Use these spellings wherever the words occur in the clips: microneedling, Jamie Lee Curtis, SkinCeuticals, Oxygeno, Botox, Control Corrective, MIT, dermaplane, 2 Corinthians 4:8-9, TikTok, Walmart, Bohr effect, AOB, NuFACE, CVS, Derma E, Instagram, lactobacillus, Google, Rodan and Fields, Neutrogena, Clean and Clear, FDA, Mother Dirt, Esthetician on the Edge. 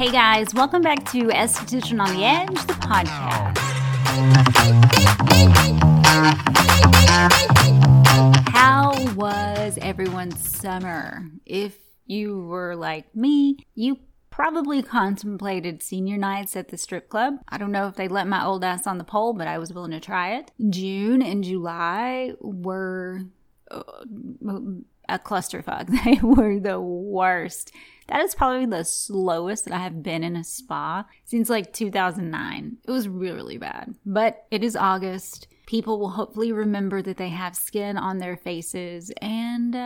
Hey guys, welcome back to Esthetician on the Edge, the podcast. How was everyone's summer? If you were like me, you probably contemplated senior nights at the strip club. I don't know if they let my old ass on the pole, but I was willing to try it. June and July were a clusterfuck. They were the worst. That is probably the slowest that I have been in a spa since like 2009. It was really bad. But it is August. People will hopefully remember that they have skin on their faces, and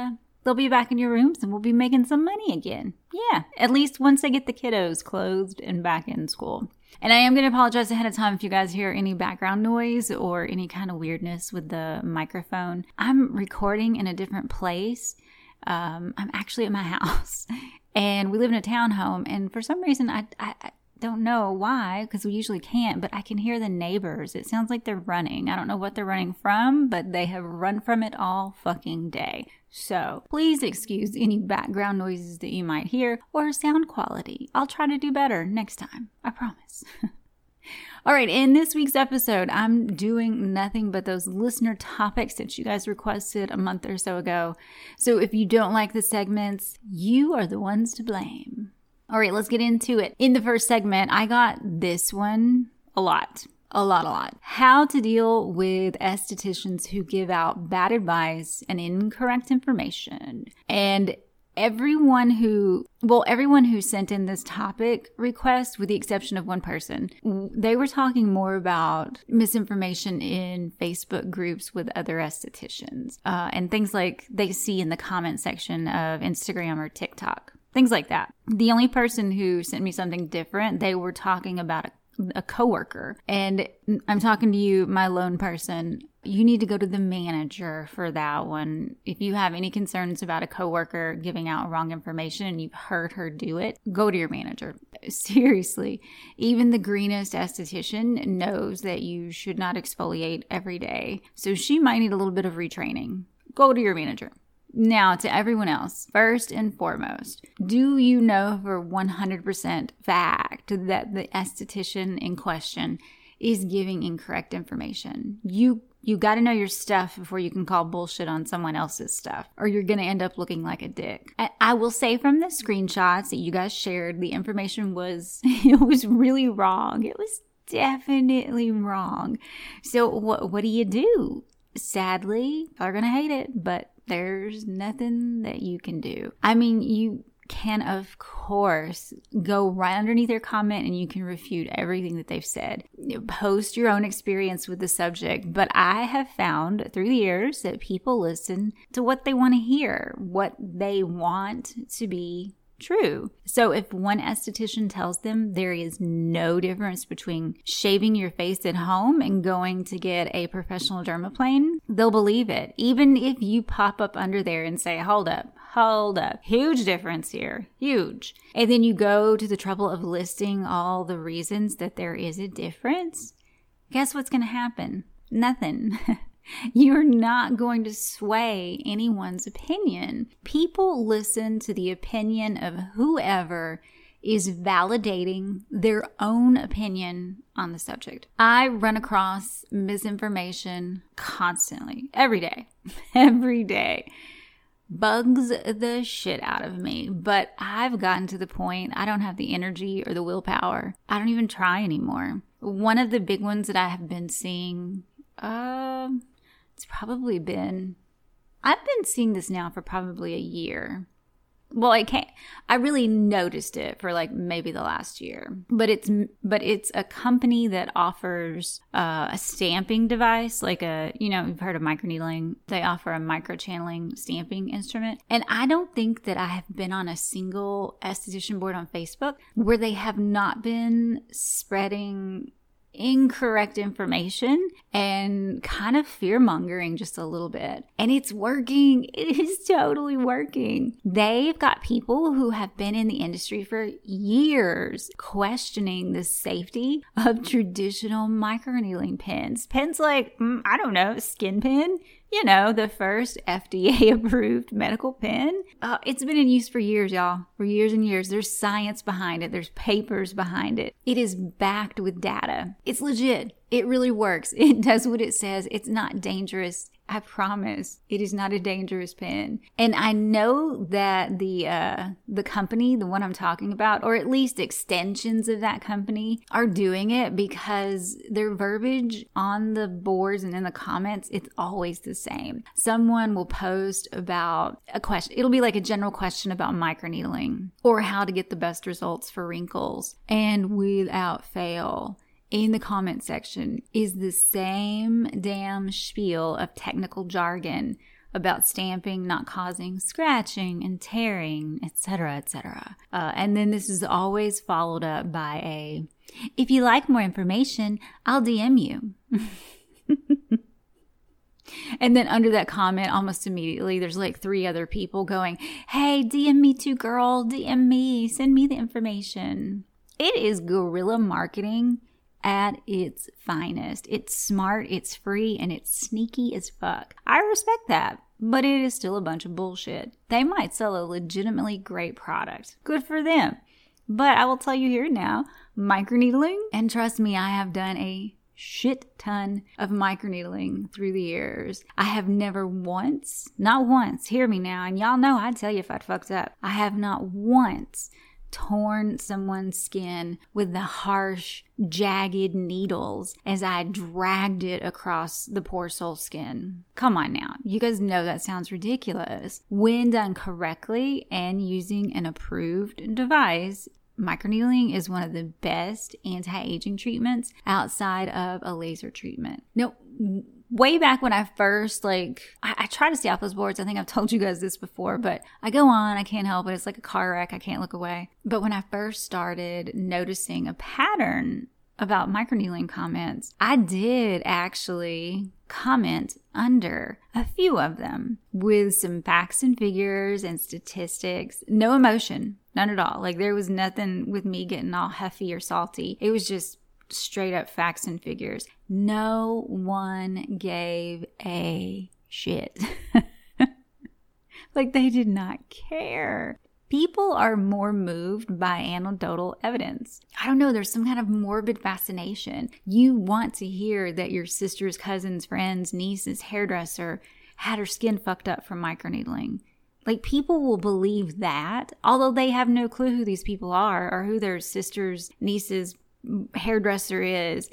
they'll be back in your rooms and we'll be making some money again. Yeah, at least once they get the kiddos clothed and back in school. And I am going to apologize ahead of time if you guys hear any background noise or any kind of weirdness with the microphone. I'm recording in a different place. I'm actually at my house and we live in a townhome. And for some reason, I don't know why, because we usually can't, but I can hear the neighbors. It sounds like they're running. I don't know what they're running from, but they have run from it all fucking day. So please excuse any background noises that you might hear or sound quality. I'll try to do better next time. I promise. All right, in this week's episode, I'm doing nothing but those listener topics that you guys requested a month or so ago. So if you don't like the segments, you are the ones to blame. All right, let's get into it. In the first segment, I got this one a lot. How to deal with estheticians who give out bad advice and incorrect information. And everyone who sent in this topic request, with the exception of one person, they were talking more about misinformation in Facebook groups with other estheticians, and things like they see in the comment section of Instagram or TikTok, things like that. The only person who sent me something different, they were talking about a coworker. And I'm talking to you, my lone person. You need to go to the manager for that one. If you have any concerns about a coworker giving out wrong information and you've heard her do it, go to your manager. Seriously, even the greenest esthetician knows that you should not exfoliate every day. So she might need a little bit of retraining. Go to your manager. Now, to everyone else, first and foremost, do you know for 100% fact that the esthetician in question is giving incorrect information? You got to know your stuff before you can call bullshit on someone else's stuff, or you're going to end up looking like a dick. I will say, from the screenshots that you guys shared, the information was really wrong. It was definitely wrong. So what do you do? Sadly, y'all are going to hate it, but there's nothing that you can do. I mean, you can, of course, go right underneath their comment and you can refute everything that they've said. Post your own experience with the subject. But I have found through the years that people listen to what they want to hear, what they want to be true. So if one esthetician tells them there is no difference between shaving your face at home and going to get a professional dermaplane, they'll believe it. Even if you pop up under there and say, hold up, huge difference here, huge. And then you go to the trouble of listing all the reasons that there is a difference. Guess what's going to happen? Nothing. You're not going to sway anyone's opinion. People listen to the opinion of whoever is validating their own opinion on the subject. I run across misinformation constantly, every day. Bugs the shit out of me, but I've gotten to the point I don't have the energy or the willpower. I don't even try anymore. One of the big ones that I have been seeing, I've been seeing this now for probably a year. Well, I really noticed it for like maybe the last year, but it's a company that offers a stamping device, like you've heard of microneedling. They offer a microchanneling stamping instrument. And I don't think that I have been on a single esthetician board on Facebook where they have not been spreading incorrect information and kind of fear-mongering just a little bit. And it's working. It is totally working. They've got people who have been in the industry for years questioning the safety of traditional microneedling pens. Pens like, I don't know, skin pen? you know, the first FDA-approved medical pen. It's been in use for years, y'all, for years and years. There's science behind it. There's papers behind it. It is backed with data. It's legit. It really works. It does what it says. It's not dangerous. I promise it is not a dangerous pen. And I know that the company, the one I'm talking about, or at least extensions of that company, are doing it because their verbiage on the boards and in the comments, it's always the same. Someone will post about a question. It'll be like a general question about microneedling or how to get the best results for wrinkles. And without fail, in the comment section is the same damn spiel of technical jargon about stamping, not causing scratching and tearing, etc., etc. And then this is always followed up by a, if you like more information, I'll DM you. And then under that comment, almost immediately, there's like three other people going, hey, DM me too, girl, DM me, send me the information. It is guerrilla marketing at its finest. It's smart, it's free, and it's sneaky as fuck. I respect that, but it is still a bunch of bullshit. They might sell a legitimately great product. Good for them. But I will tell you here now, microneedling, and trust me, I have done a shit ton of microneedling through the years. I have never once, not once, hear me now, and y'all know I'd tell you if I'd fucked up. I have not once torn someone's skin with the harsh, jagged needles as I dragged it across the poor soul's skin. Come on now. You guys know that sounds ridiculous. When done correctly and using an approved device, microneedling is one of the best anti-aging treatments outside of a laser treatment. Now, way back when I first, I try to stay off those boards. I think I've told you guys this before, but I go on. I can't help it. It's like a car wreck. I can't look away. But when I first started noticing a pattern about microneedling comments, I did actually comment under a few of them with some facts and figures and statistics. No emotion. None at all. There was nothing with me getting all huffy or salty. It was just straight up facts and figures. No one gave a shit. They did not care. People are more moved by anecdotal evidence. I don't know, there's some kind of morbid fascination. You want to hear that your sister's cousin's friend's niece's hairdresser had her skin fucked up from microneedling. People will believe that, although they have no clue who these people are or who their sister's, niece's hairdresser is.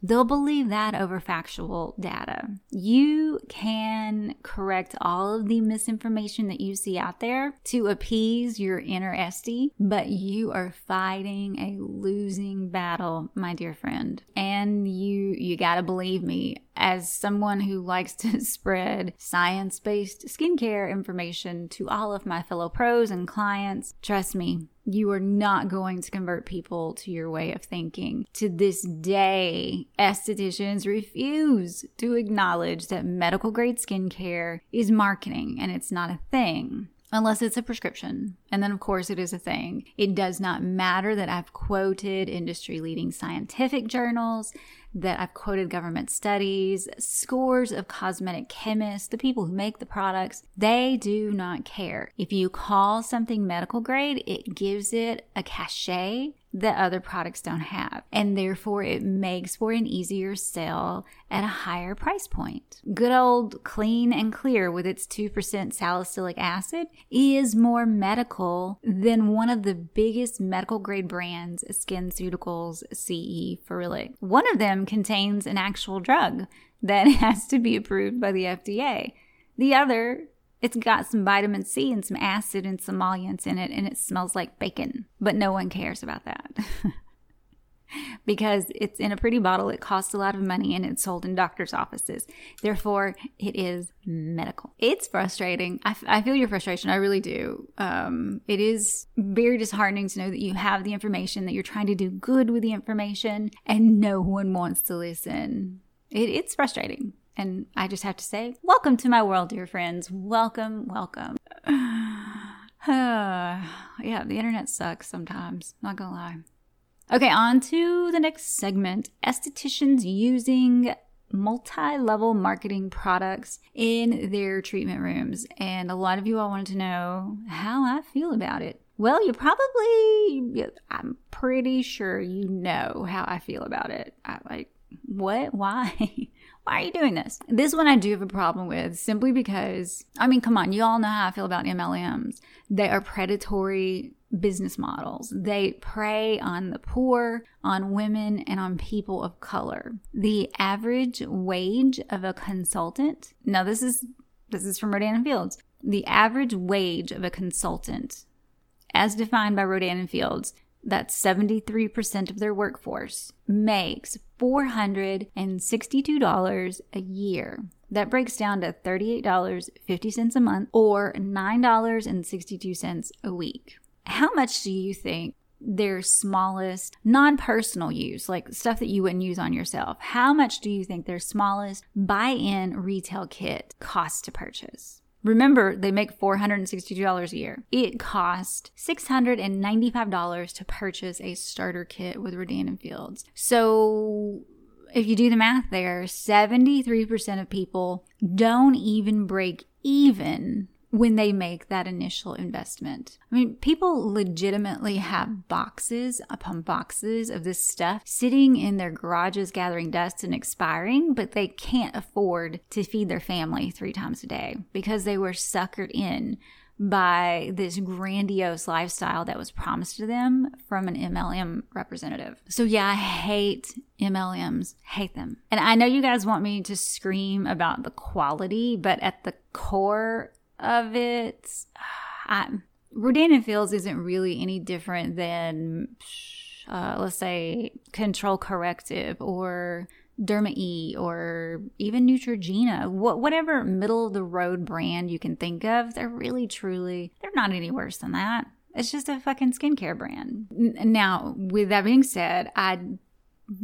They'll believe that over factual data. You can correct all of the misinformation that you see out there to appease your inner Esty, but you are fighting a losing battle, my dear friend. And you gotta believe me, as someone who likes to spread science-based skincare information to all of my fellow pros and clients, trust me, you are not going to convert people to your way of thinking. To this day, estheticians refuse to acknowledge that medical-grade skincare is marketing and it's not a thing. Unless it's a prescription. And then, of course, it is a thing. It does not matter that I've quoted industry-leading scientific journals, that I've quoted government studies, scores of cosmetic chemists, the people who make the products. They do not care. If you call something medical grade, it gives it a cachet that other products don't have. And therefore, it makes for an easier sale at a higher price point. Good old Clean and Clear with its 2% salicylic acid is more medical than one of the biggest medical grade brands, SkinCeuticals CE Ferulic. One of them contains an actual drug that has to be approved by the FDA. The other, it's got some vitamin C and some acid and some emollients in it, and it smells like bacon. But no one cares about that. Because it's in a pretty bottle, it costs a lot of money, and it's sold in doctor's offices. Therefore, it is medical. It's frustrating. I feel your frustration. I really do. It is very disheartening to know that you have the information, that you're trying to do good with the information, and no one wants to listen. It's frustrating. And I just have to say, welcome to my world, dear friends. Welcome, welcome. Yeah, the internet sucks sometimes. Not gonna lie. Okay, on to the next segment. Estheticians using multi-level marketing products in their treatment rooms. And a lot of you all wanted to know how I feel about it. Well, you probably, I'm pretty sure you know how I feel about it. I like, what? Why? Why are you doing this? This one I do have a problem with simply because, I mean, come on, you all know how I feel about MLMs. They are predatory business models. They prey on the poor, on women, and on people of color. The average wage of a consultant, now this is from Rodan and Fields. The average wage of a consultant, as defined by Rodan and Fields, that's 73% of their workforce, makes $462 a year. That breaks down to $38.50 a month or $9.62 a week. How much do you think their smallest non-personal use, like stuff that you wouldn't use on yourself, how much do you think their smallest buy-in retail kit costs to purchase? Remember, they make $462 a year. It costs $695 to purchase a starter kit with Rodan and Fields. So if you do the math there, 73% of people don't even break even when they make that initial investment. I mean, people legitimately have boxes upon boxes of this stuff sitting in their garages gathering dust and expiring, but they can't afford to feed their family 3 times a day because they were suckered in by this grandiose lifestyle that was promised to them from an MLM representative. So yeah, I hate MLMs, hate them. And I know you guys want me to scream about the quality, but at the core of it, Rodan and Fields isn't really any different than, let's say, Control Corrective or Derma E or even Neutrogena. Whatever middle-of-the-road brand you can think of, they're really, truly, they're not any worse than that. It's just a fucking skincare brand. Now, with that being said, I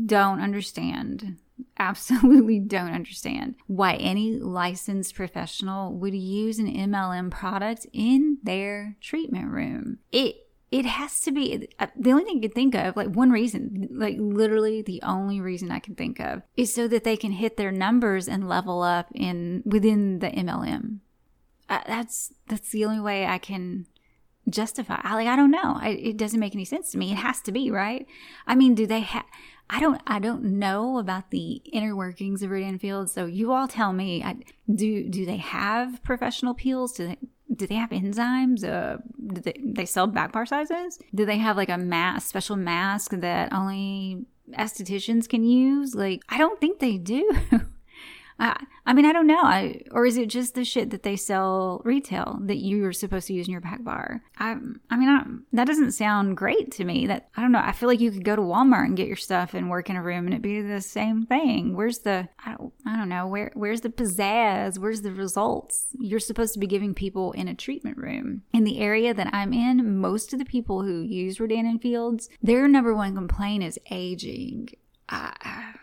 don't understand, absolutely don't understand why any licensed professional would use an MLM product in their treatment room. It has to be, the only thing I could think of, like one reason, like literally the only reason I can think of is so that they can hit their numbers and level up within the MLM. That's the only way I can justify. I don't know. It doesn't make any sense to me. It has to be, right? I mean, do they have, I don't know about the inner workings of Rodan and Fields, so you all tell me. Do they have professional peels? Do they have enzymes? Do they sell back bar sizes? Do they have like a mask, special mask that only estheticians can use? Like, I don't think they do. I mean, I don't know. Or is it just the shit that they sell retail that you are supposed to use in your back bar? That doesn't sound great to me. I don't know. I feel like you could go to Walmart and get your stuff and work in a room and it'd be the same thing. Where's the, I don't know, where's the pizzazz? Where's the results you're supposed to be giving people in a treatment room? In the area that I'm in, most of the people who use Rodan and Fields, their number one complaint is aging.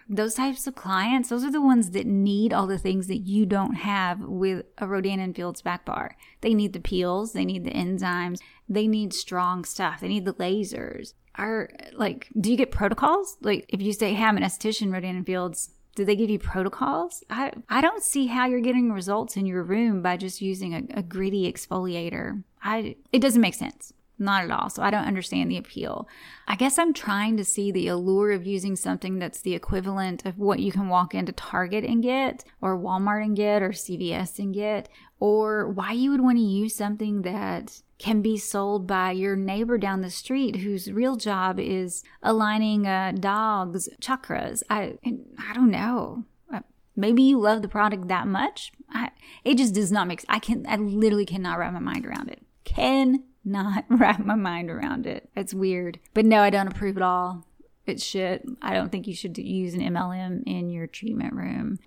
Those types of clients, those are the ones that need all the things that you don't have with a Rodan and Fields back bar. They need the peels, they need the enzymes, they need strong stuff, they need the lasers. Do you get protocols? Like, if you say, hey, I'm an esthetician, Rodan and Fields, do they give you protocols? I don't see how you're getting results in your room by just using a gritty exfoliator. It doesn't make sense. Not at all. So I don't understand the appeal. I guess I'm trying to see the allure of using something that's the equivalent of what you can walk into Target and get, or Walmart and get, or CVS and get, or why you would want to use something that can be sold by your neighbor down the street whose real job is aligning dogs' chakras. I don't know. Maybe you love the product that much. It just does not make sense. I literally cannot wrap my mind around it. Not wrap my mind around it. It's weird. But no, I don't approve at all. It's shit. I don't think you should use an MLM in your treatment room.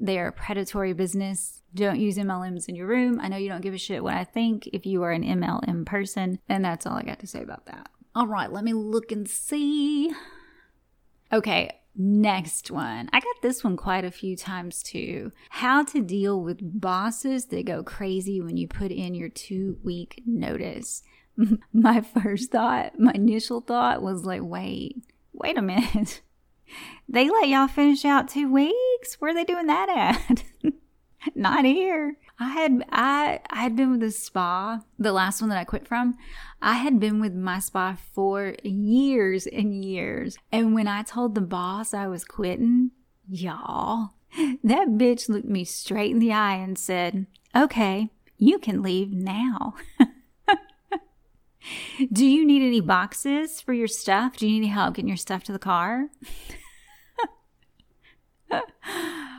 They are a predatory business. Don't use MLMs in your room. I know you don't give a shit what I think if you are an MLM person. And that's all I got to say about that. All right, let me look and see. Okay, next one. I got this one quite a few times too. How to deal with bosses that go crazy when you put in your 2-week notice. My initial thought was like, wait a minute. They let y'all finish out 2 weeks. Where are they doing that at? Not here. I had been with a spa, the last one that I quit from. I had been with my spa for years and years. And when I told the boss I was quitting, y'all, that bitch looked me straight in the eye and said, "Okay, you can leave now." Do you need any boxes for your stuff? Do you need any help getting your stuff to the car?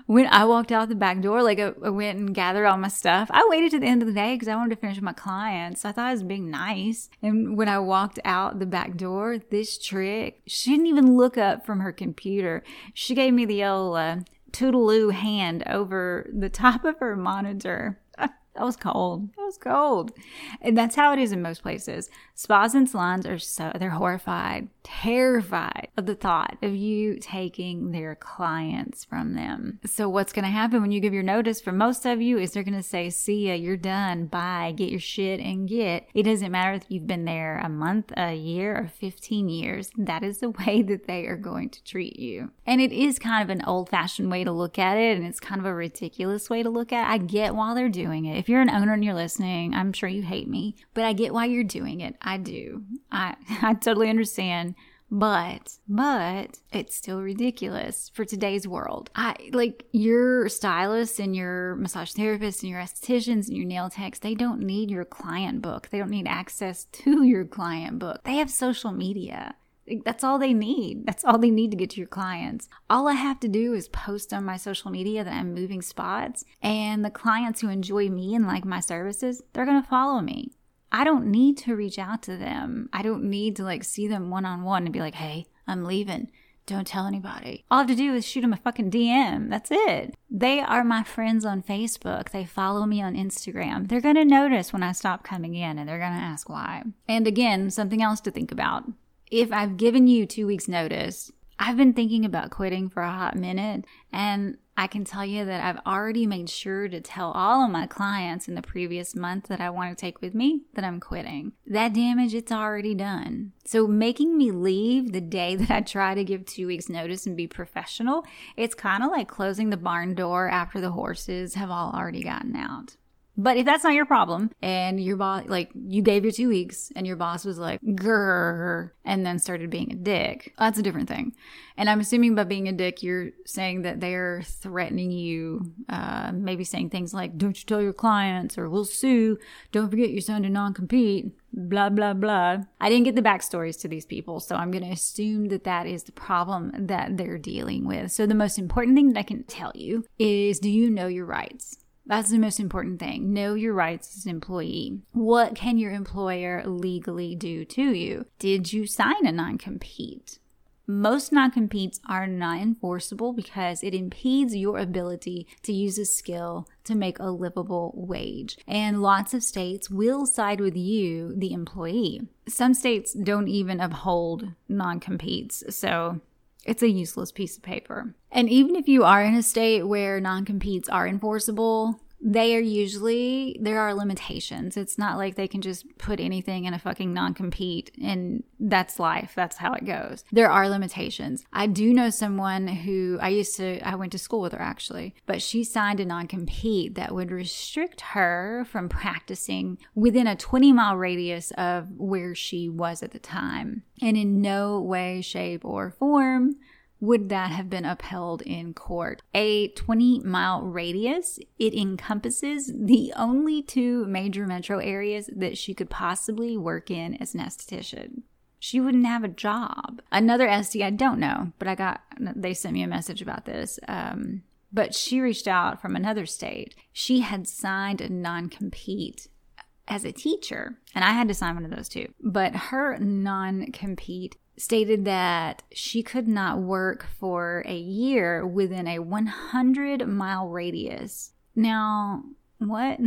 When I walked out the back door, like I went and gathered all my stuff. I waited to the end of the day because I wanted to finish my clients. I thought I was being nice. And when I walked out the back door, this trick, she didn't even look up from her computer. She gave me the old toodaloo hand over the top of her monitor. That was cold. And that's how it is in most places. Spas and salons are they're horrified, terrified of the thought of you taking their clients from them. So what's going to happen when you give your notice for most of you is they're going to say, "See ya, you're done, bye, get your shit and get." It doesn't matter if you've been there a month, a year, or 15 years. That is the way that they are going to treat you. And it is kind of an old-fashioned way to look at it, and it's kind of a ridiculous way to look at it. I get why they're doing it. If you're an owner and you're listening, I'm sure you hate me, but I get why you're doing it. I do. I totally understand, but it's still ridiculous for today's world. Your stylists and your massage therapists and your estheticians and your nail techs, they don't need your client book. They don't need access to your client book. They have social media. That's all they need. That's all they need to get to your clients. All I have to do is post on my social media that I'm moving spots, and the clients who enjoy me and like my services, they're going to follow me. I don't need to reach out to them. I don't need to see them one-on-one and be like, "Hey, I'm leaving. Don't tell anybody." All I have to do is shoot them a fucking DM. That's it. They are my friends on Facebook. They follow me on Instagram. They're going to notice when I stop coming in, and they're going to ask why. And again, something else to think about. If I've given you 2 weeks notice, I've been thinking about quitting for a hot minute, and I can tell you that I've already made sure to tell all of my clients in the previous month that I want to take with me that I'm quitting. That damage, it's already done. So making me leave the day that I try to give 2 weeks notice and be professional, it's kind of like closing the barn door after the horses have all already gotten out. But if that's not your problem, and your boss, you gave your 2 weeks and your boss was like, "Grr," and then started being a dick, that's a different thing. And I'm assuming by being a dick, you're saying that they're threatening you, maybe saying things like, "Don't you tell your clients," or "We'll sue," "Don't forget you signed a non-compete," blah, blah, blah. I didn't get the backstories to these people, so I'm going to assume that that is the problem that they're dealing with. So the most important thing that I can tell you is, do you know your rights? That's the most important thing. Know your rights as an employee. What can your employer legally do to you? Did you sign a non-compete? Most non-competes are not enforceable because it impedes your ability to use a skill to make a livable wage. And lots of states will side with you, the employee. Some states don't even uphold non-competes, so it's a useless piece of paper. And even if you are in a state where non-competes are enforceable, there are limitations. It's not like they can just put anything in a fucking non-compete and that's life. That's how it goes. There are limitations. I do know someone who I went to school with her actually, but she signed a non-compete that would restrict her from practicing within a 20-mile radius of where she was at the time. And in no way, shape, or form would that have been upheld in court. A 20-mile radius, it encompasses the only two major metro areas that she could possibly work in as an esthetician. She wouldn't have a job. Another SD, I don't know, but they sent me a message about this. But she reached out from another state. She had signed a non-compete as a teacher, and I had to sign one of those too. But her non-compete stated that she could not work for a year within a 100-mile radius. Now, what?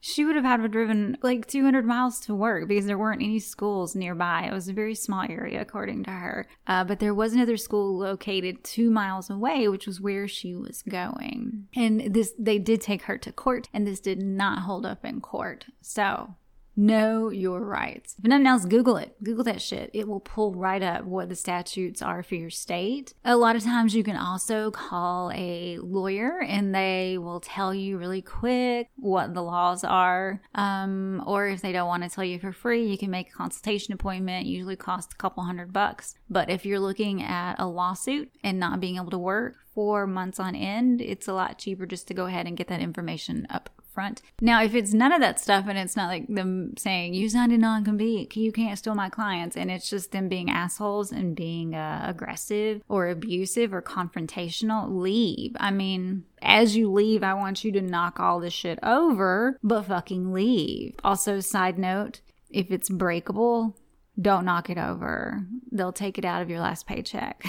She would have had to driven 200 miles to work because there weren't any schools nearby. It was a very small area, according to her. But there was another school located 2 miles away, which was where she was going. And they did take her to court, and this did not hold up in court. So Know your rights. If nothing else, Google it. Google that shit. It will pull right up what the statutes are for your state. A lot of times you can also call a lawyer and they will tell you really quick what the laws are. Or if they don't want to tell you for free, you can make a consultation appointment. Usually costs a couple $100. But if you're looking at a lawsuit and not being able to work for months on end, it's a lot cheaper just to go ahead and get that information up front. Now, if it's none of that stuff and it's not like them saying, you signed a non-compete, you can't steal my clients, and it's just them being assholes and being aggressive or abusive or confrontational, leave. I mean, as you leave, I want you to knock all this shit over, but fucking leave. Also, side note, if it's breakable, don't knock it over. They'll take it out of your last paycheck.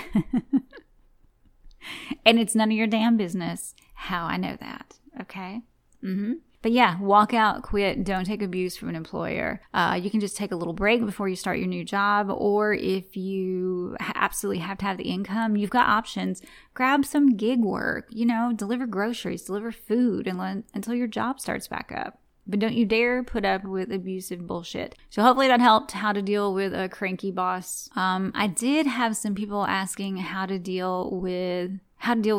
And it's none of your damn business how I know that, okay? Mm-hmm. But yeah, walk out, quit, don't take abuse from an employer. You can just take a little break before you start your new job, or if you absolutely have to have the income, you've got options. Grab some gig work, you know, deliver groceries, deliver food until your job starts back up. But don't you dare put up with abusive bullshit. So hopefully that helped, how to deal with a cranky boss. I did have some people asking how to deal with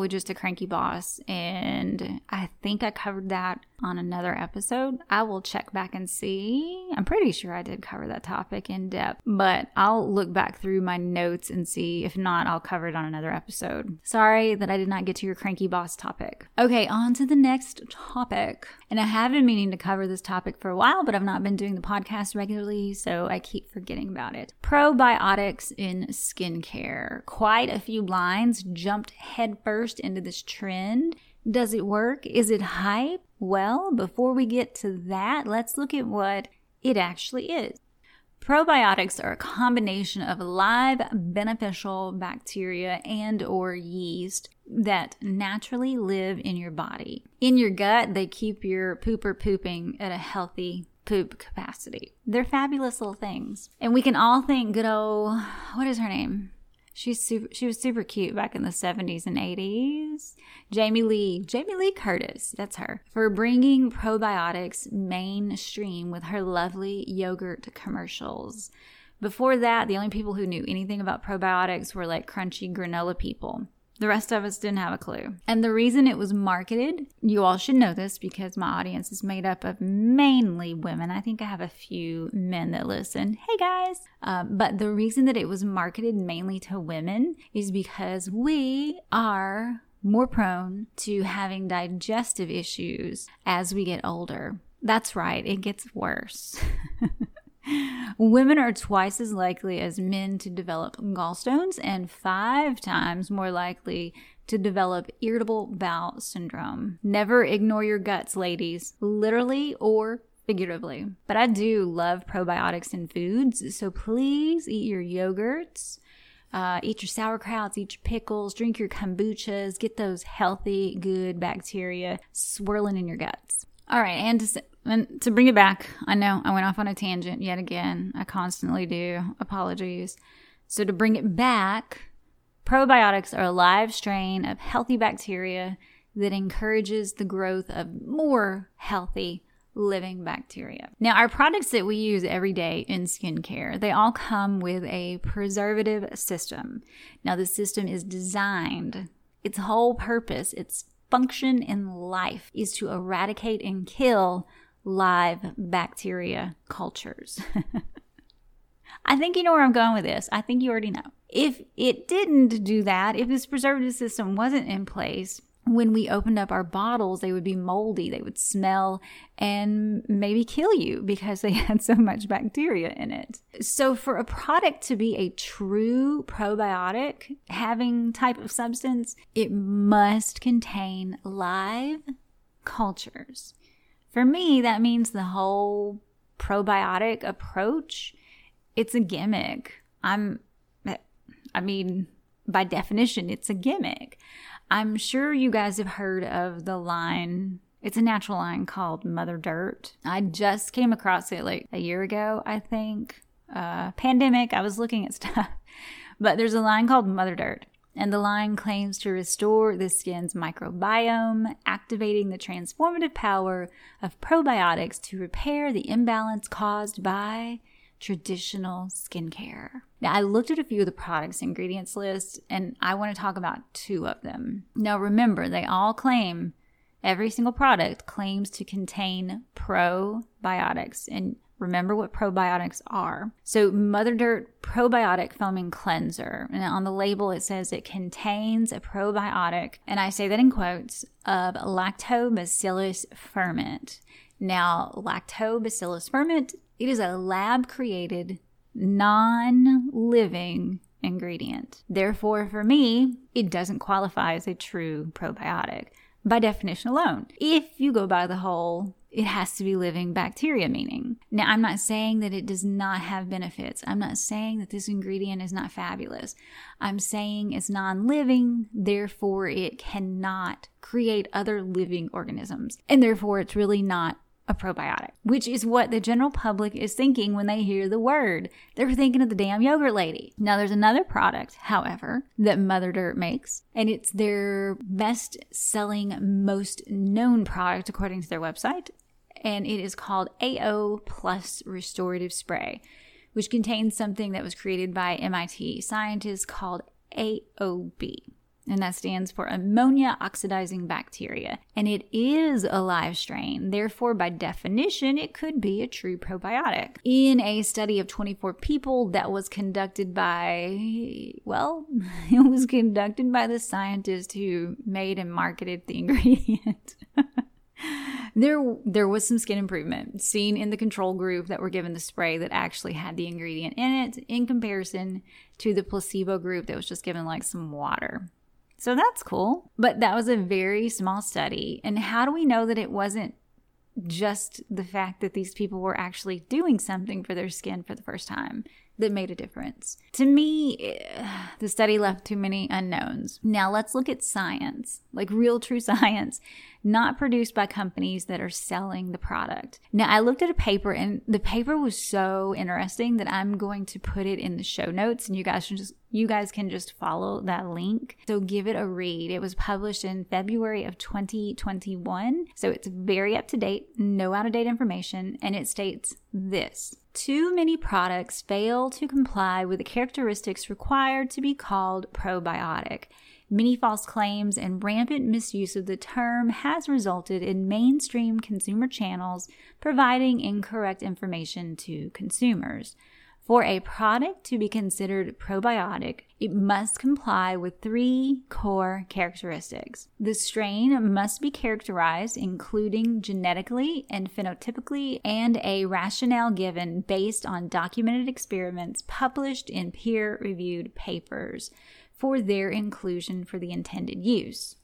just a cranky boss. And I think I covered that on another episode. I will check back and see. I'm pretty sure I did cover that topic in depth, but I'll look back through my notes and see. If not, I'll cover it on another episode. Sorry that I did not get to your cranky boss topic. Okay, on to the next topic. And I have been meaning to cover this topic for a while, but I've not been doing the podcast regularly, so I keep forgetting about it. Probiotics in skincare. Quite a few blinds jumped headfirst into this trend. Does it work? Is it hype? Well, before we get to that, let's look at what it actually is. Probiotics are a combination of live beneficial bacteria and or yeast that naturally live in your body. In your gut, they keep your pooper pooping at a healthy poop capacity. They're fabulous little things. And we can all think good old, what is her name? She was super cute back in the 70s and 80s. Jamie Lee Curtis, that's her, for bringing probiotics mainstream with her lovely yogurt commercials. Before that, the only people who knew anything about probiotics were like crunchy granola people. The rest of us didn't have a clue. And the reason it was marketed, you all should know this because my audience is made up of mainly women. I think I have a few men that listen. Hey guys! But the reason that it was marketed mainly to women is because we are more prone to having digestive issues as we get older. That's right, it gets worse. Women are twice as likely as men to develop gallstones and 5 times more likely to develop irritable bowel syndrome. Never ignore your guts, ladies, literally or figuratively. But I do love probiotics in foods, so please eat your yogurts. Eat your sauerkrauts, eat your pickles, drink your kombuchas, get those healthy, good bacteria swirling in your guts. All right, and to bring it back, I know I went off on a tangent yet again. I constantly do. Apologies. So to bring it back, probiotics are a live strain of healthy bacteria that encourages the growth of more healthy living bacteria. Now, our products that we use every day in skincare, they all come with a preservative system. Now, the system is designed, its whole purpose, its function in life is to eradicate and kill live bacteria cultures. I think you know where I'm going with this. I think you already know. If it didn't do that, if this preservative system wasn't in place, when we opened up our bottles, they would be moldy, they would smell, and maybe kill you because they had so much bacteria in it. So for a product to be a true probiotic having type of substance, it must contain live cultures. For me, that means the whole probiotic approach, it's a gimmick. By definition, it's a gimmick. I'm sure you guys have heard of the line, it's a natural line called Mother Dirt. I just came across it like a year ago, I think. Pandemic, I was looking at stuff. But there's a line called Mother Dirt. and the line claims to restore the skin's microbiome, activating the transformative power of probiotics to repair the imbalance caused by traditional skincare. Now, I looked at a few of the products' ingredients list, and I want to talk about two of them. Now, remember, they all claim, every single product claims to contain probiotics, and remember what probiotics are. So Mother Dirt Probiotic Foaming Cleanser. And on the label, it says it contains a probiotic, and I say that in quotes, of lactobacillus ferment. Now, lactobacillus ferment, it is a lab-created, non-living ingredient. Therefore, for me, it doesn't qualify as a true probiotic by definition alone. If you go by the whole, it has to be living bacteria meaning. Now, I'm not saying that it does not have benefits. I'm not saying that this ingredient is not fabulous. I'm saying it's non-living, therefore it cannot create other living organisms. And therefore, it's really not a probiotic, which is what the general public is thinking when they hear the word. They're thinking of the damn yogurt lady. Now, there's another product, however, that Mother Dirt makes, and it's their best-selling, most known product according to their website, and it is called AO Plus Restorative Spray, which contains something that was created by MIT scientists called AOB. And that stands for ammonia oxidizing bacteria. And it is a live strain. Therefore, by definition, it could be a true probiotic. In a study of 24 people that was conducted by, the scientist who made and marketed the ingredient. There was some skin improvement seen in the control group that were given the spray that actually had the ingredient in it in comparison to the placebo group that was just given like some water. So that's cool. But that was a very small study. And how do we know that it wasn't just the fact that these people were actually doing something for their skin for the first time that made a difference? To me, the study left too many unknowns. Now let's look at science, like real true science, not produced by companies that are selling the product. Now I looked at a paper, and the paper was so interesting that I'm going to put it in the show notes, and you guys can just follow that link. So give it a read. It was published in February of 2021. So it's very up to date, no out of date information. And it states this: too many products fail to comply with the characteristics required to be called probiotic. Many false claims and rampant misuse of the term has resulted in mainstream consumer channels providing incorrect information to consumers. For a product to be considered probiotic, it must comply with three core characteristics. The strain must be characterized, including genetically and phenotypically, and a rationale given based on documented experiments published in peer-reviewed papers for their inclusion for the intended use.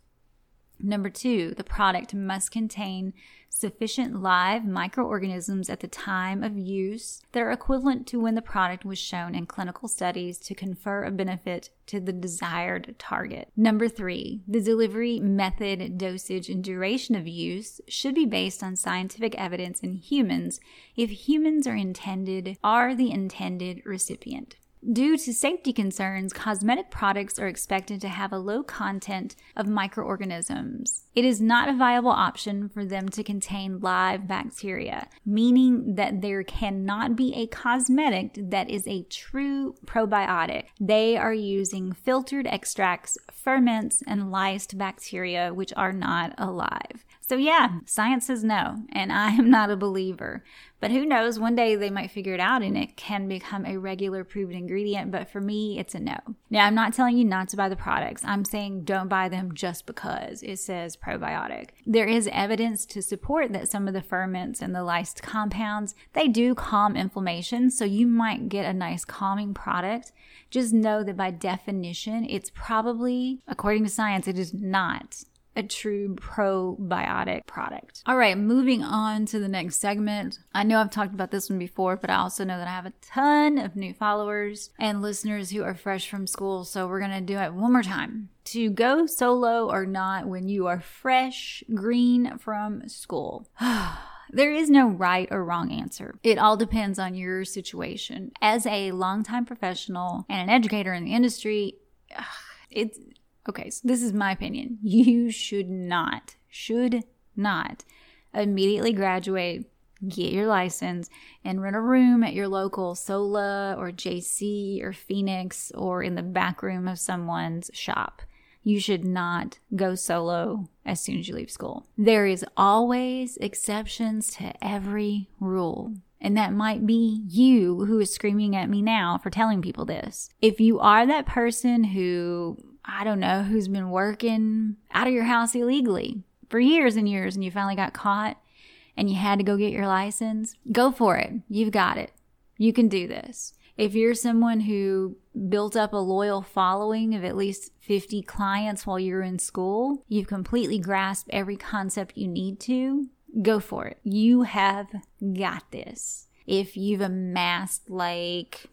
Number two, the product must contain sufficient live microorganisms at the time of use that are equivalent to when the product was shown in clinical studies to confer a benefit to the desired target. Number three, the delivery method, dosage, and duration of use should be based on scientific evidence in humans if humans are the intended recipient. Due to safety concerns, cosmetic products are expected to have a low content of microorganisms. It is not a viable option for them to contain live bacteria, meaning that there cannot be a cosmetic that is a true probiotic. They are using filtered extracts, ferments, and lysed bacteria, which are not alive. So yeah, science says no, and I am not a believer. But who knows, one day they might figure it out and it can become a regular proven ingredient, but for me, it's a no. Now, I'm not telling you not to buy the products. I'm saying don't buy them just because it says probiotic. There is evidence to support that some of the ferments and the lysed compounds, they do calm inflammation, so you might get a nice calming product. Just know that by definition, it's probably, according to science, it is not a true probiotic product. All right, moving on to the next segment. I know I've talked about this one before, but I also know that I have a ton of new followers and listeners who are fresh from school, so we're gonna do it one more time. To go solo or not when you are fresh, green from school. There is no right or wrong answer. It all depends on your situation. As a longtime professional and an educator in the industry, It's okay. So this is my opinion. You should not immediately graduate, get your license, and rent a room at your local Sola or JC or Phoenix or in the back room of someone's shop. You should not go solo as soon as you leave school. There is always exceptions to every rule. And that might be you who is screaming at me now for telling people this. If you are that person who, I don't know, who's been working out of your house illegally for years and years and you finally got caught and you had to go get your license, go for it. You've got it. You can do this. If you're someone who built up a loyal following of at least 50 clients while you're in school, you've completely grasped every concept you need to, go for it. You have got this. If you've amassed like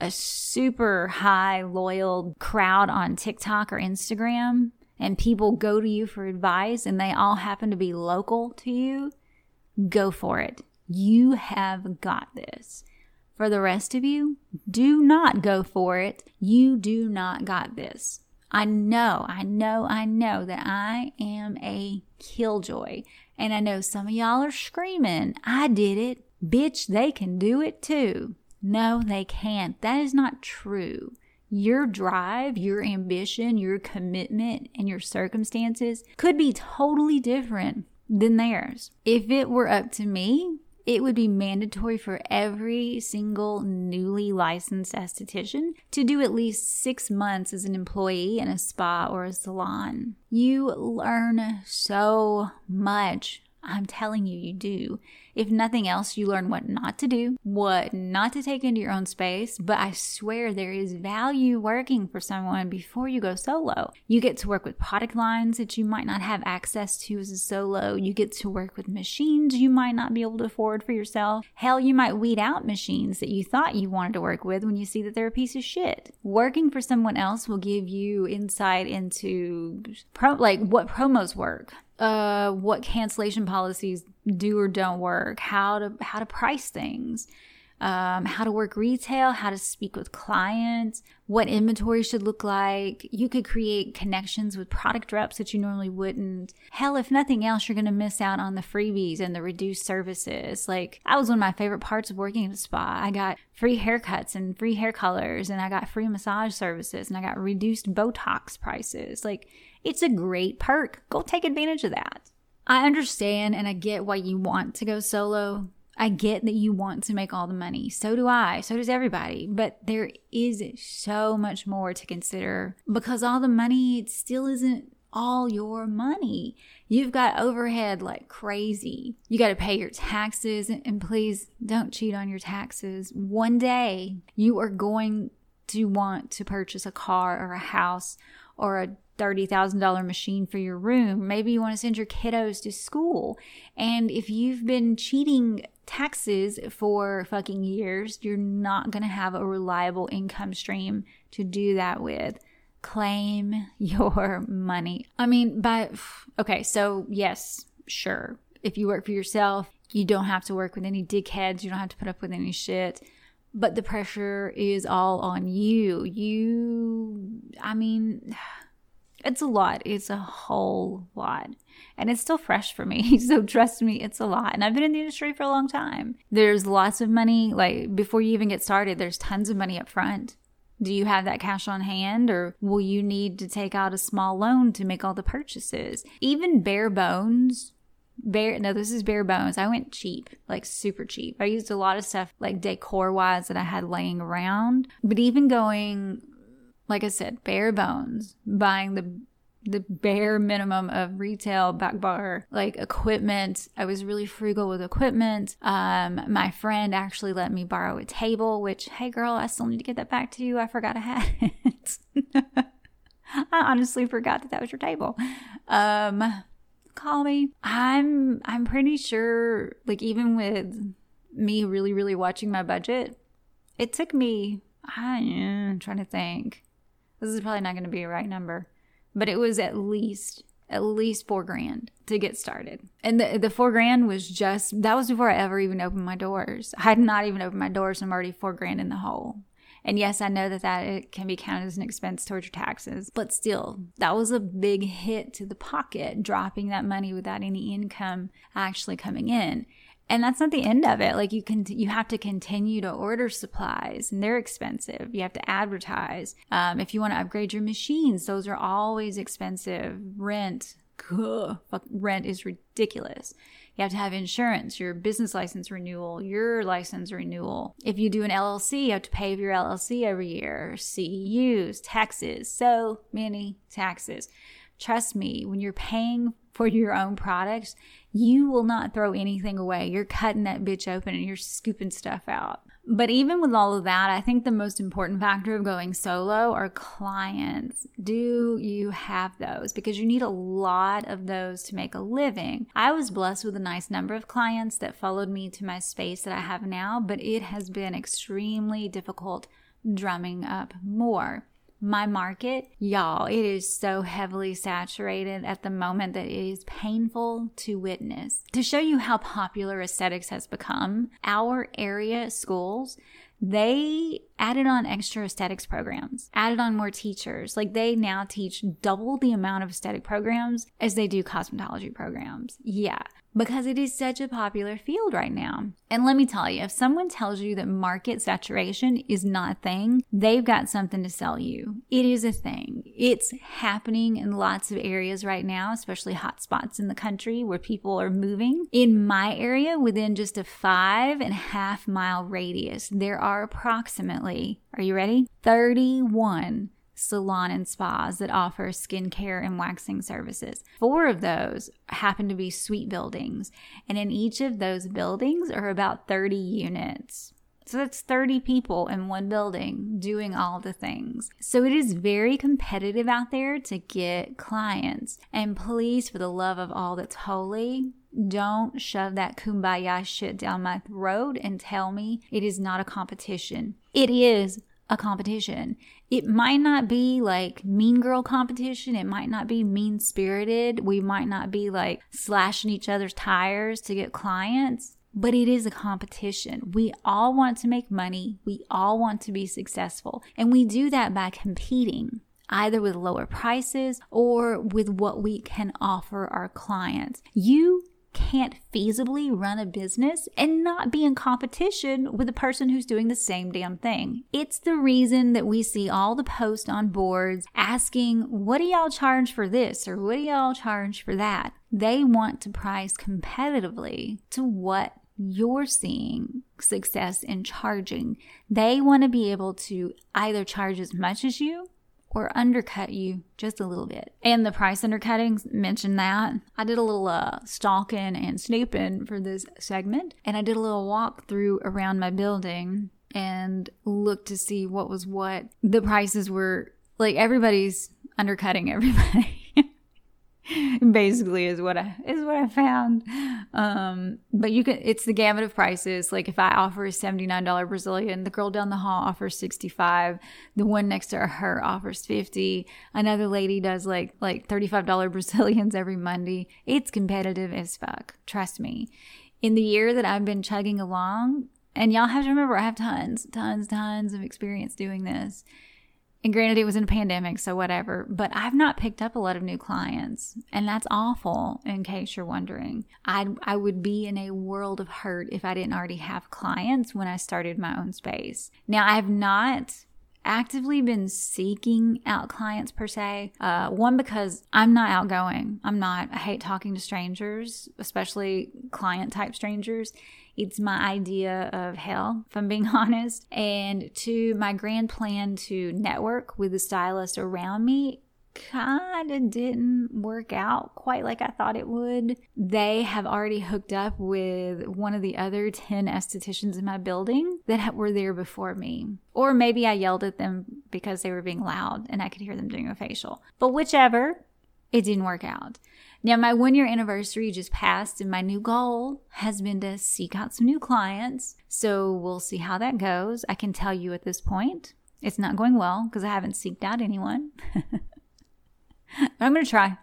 a super high loyal crowd on TikTok or Instagram and people go to you for advice and they all happen to be local to you, go for it. You have got this. For the rest of you, do not go for it. You do not got this. I know that I am a killjoy. And I know some of y'all are screaming, I did it. Bitch, they can do it too. No, they can't. That is not true. Your drive, your ambition, your commitment, and your circumstances could be totally different than theirs. If it were up to me, it would be mandatory for every single newly licensed esthetician to do at least 6 months as an employee in a spa or a salon. You learn so much. I'm telling you, you do. If nothing else, you learn what not to do, what not to take into your own space. But I swear there is value working for someone before you go solo. You get to work with product lines that you might not have access to as a solo. You get to work with machines you might not be able to afford for yourself. Hell, you might weed out machines that you thought you wanted to work with when you see that they're a piece of shit. Working for someone else will give you insight into what promos work. What cancellation policies do or don't work, how to price things, how to work retail, how to speak with clients, what inventory should look like. You could create connections with product reps that you normally wouldn't. Hell, if nothing else, you're going to miss out on the freebies and the reduced services. Like, that was one of my favorite parts of working at a spa. I got free haircuts and free hair colors, and I got free massage services, and I got reduced Botox prices. Like, it's a great perk. Go take advantage of that. I understand and I get why you want to go solo. I get that you want to make all the money. So do I. So does everybody. But there is so much more to consider because all the money still isn't all your money. You've got overhead like crazy. You got to pay your taxes. And please don't cheat on your taxes. One day you are going to want to purchase a car or a house or a $30,000 machine for your room. Maybe you want to send your kiddos to school. And if you've been cheating taxes for fucking years, you're not going to have a reliable income stream to do that with. Claim your money. I mean, okay, so yes, sure. If you work for yourself, you don't have to work with any dickheads. You don't have to put up with any shit. But the pressure is all on you. It's a lot. It's a whole lot. And it's still fresh for me. So trust me, it's a lot. And I've been in the industry for a long time. There's lots of money. Like, before you even get started, there's tons of money up front. Do you have that cash on hand, or will you need to take out a small loan to make all the purchases? Even bare bones. This is bare bones. I went cheap, like super cheap. I used a lot of stuff like decor-wise that I had laying around. But even going, like I said, bare bones, buying the bare minimum of retail back bar, like equipment. I was really frugal with equipment. My friend actually let me borrow a table, which, hey girl, I still need to get that back to you. I forgot I had it. I honestly forgot that was your table. Call me. I'm pretty sure, like, even with me really, really watching my budget, it took me, I'm trying to think. This is probably not going to be a right number, but it was at least $4,000 to get started. And the $4,000 was that was before I ever even opened my doors. I had not even opened my doors and I'm already $4,000 in the hole. And yes, I know that it can be counted as an expense towards your taxes, but still, that was a big hit to the pocket, dropping that money without any income actually coming in. And that's not the end of it. Like, you have to continue to order supplies, and they're expensive. You have to advertise. If you want to upgrade your machines, those are always expensive. Rent is ridiculous. You have to have insurance, your business license renewal, your license renewal. If you do an LLC, you have to pay for your LLC every year, CEUs, taxes, so many taxes. Trust me, when you're paying for your own products, you will not throw anything away. You're cutting that bitch open and you're scooping stuff out. But even with all of that, I think the most important factor of going solo are clients. Do you have those? Because you need a lot of those to make a living. I was blessed with a nice number of clients that followed me to my space that I have now, but it has been extremely difficult drumming up more. My market, y'all, it is so heavily saturated at the moment that it is painful to witness. To show you how popular aesthetics has become, our area schools, they added on extra aesthetics programs, added on more teachers. Like, they now teach double the amount of aesthetic programs as they do cosmetology programs. Yeah, because it is such a popular field right now. And let me tell you, if someone tells you that market saturation is not a thing, they've got something to sell you. It is a thing. It's happening in lots of areas right now, especially hot spots in the country where people are moving. In my area, within just a 5.5 mile radius, there are approximately, are you ready? 31 salon and spas that offer skincare and waxing services. 4 of those happen to be suite buildings, and in each of those buildings are about 30 units. So that's 30 people in one building doing all the things. So it is very competitive out there to get clients. And please, for the love of all that's holy, don't shove that kumbaya shit down my throat and tell me it is not a competition. It is a competition. It might not be like mean girl competition. It might not be mean spirited. We might not be like slashing each other's tires to get clients, but it is a competition. We all want to make money. We all want to be successful. And we do that by competing, either with lower prices or with what we can offer our clients. You can't feasibly run a business and not be in competition with a person who's doing the same damn thing. It's the reason that we see all the posts on boards asking, what do y'all charge for this? Or what do y'all charge for that? They want to price competitively to what you're seeing success in charging. They want to be able to either charge as much as you or undercut you just a little bit. And the price undercuttings, mentioned that. I did a little stalking and snooping for this segment, and I did a little walk through around my building and looked to see what was what. The prices were, like, everybody's undercutting everybody. Basically is what I found. But you can, it's the gamut of prices. Like, if I offer a $79 Brazilian, the girl down the hall offers $65. The one next to her offers $50. Another lady does like $35 Brazilians every Monday. It's competitive as fuck. Trust me. In the year that I've been chugging along, and y'all have to remember, I have tons of experience doing this. And granted, it was in a pandemic, so whatever. But I've not picked up a lot of new clients. And that's awful, in case you're wondering. I would be in a world of hurt if I didn't already have clients when I started my own space. Now, I have not actively been seeking out clients per se. One, because I'm not outgoing. I hate talking to strangers, especially client type strangers. It's my idea of hell, if I'm being honest. And 2, my grand plan to network with the stylist around me kind of didn't work out quite like I thought it would. They have already hooked up with one of the other 10 estheticians in my building that were there before me. Or maybe I yelled at them because they were being loud and I could hear them doing a facial. But whichever, it didn't work out. Now, my 1-year anniversary just passed, and my new goal has been to seek out some new clients. So we'll see how that goes. I can tell you at this point, it's not going well because I haven't seeked out anyone. But I'm going to try.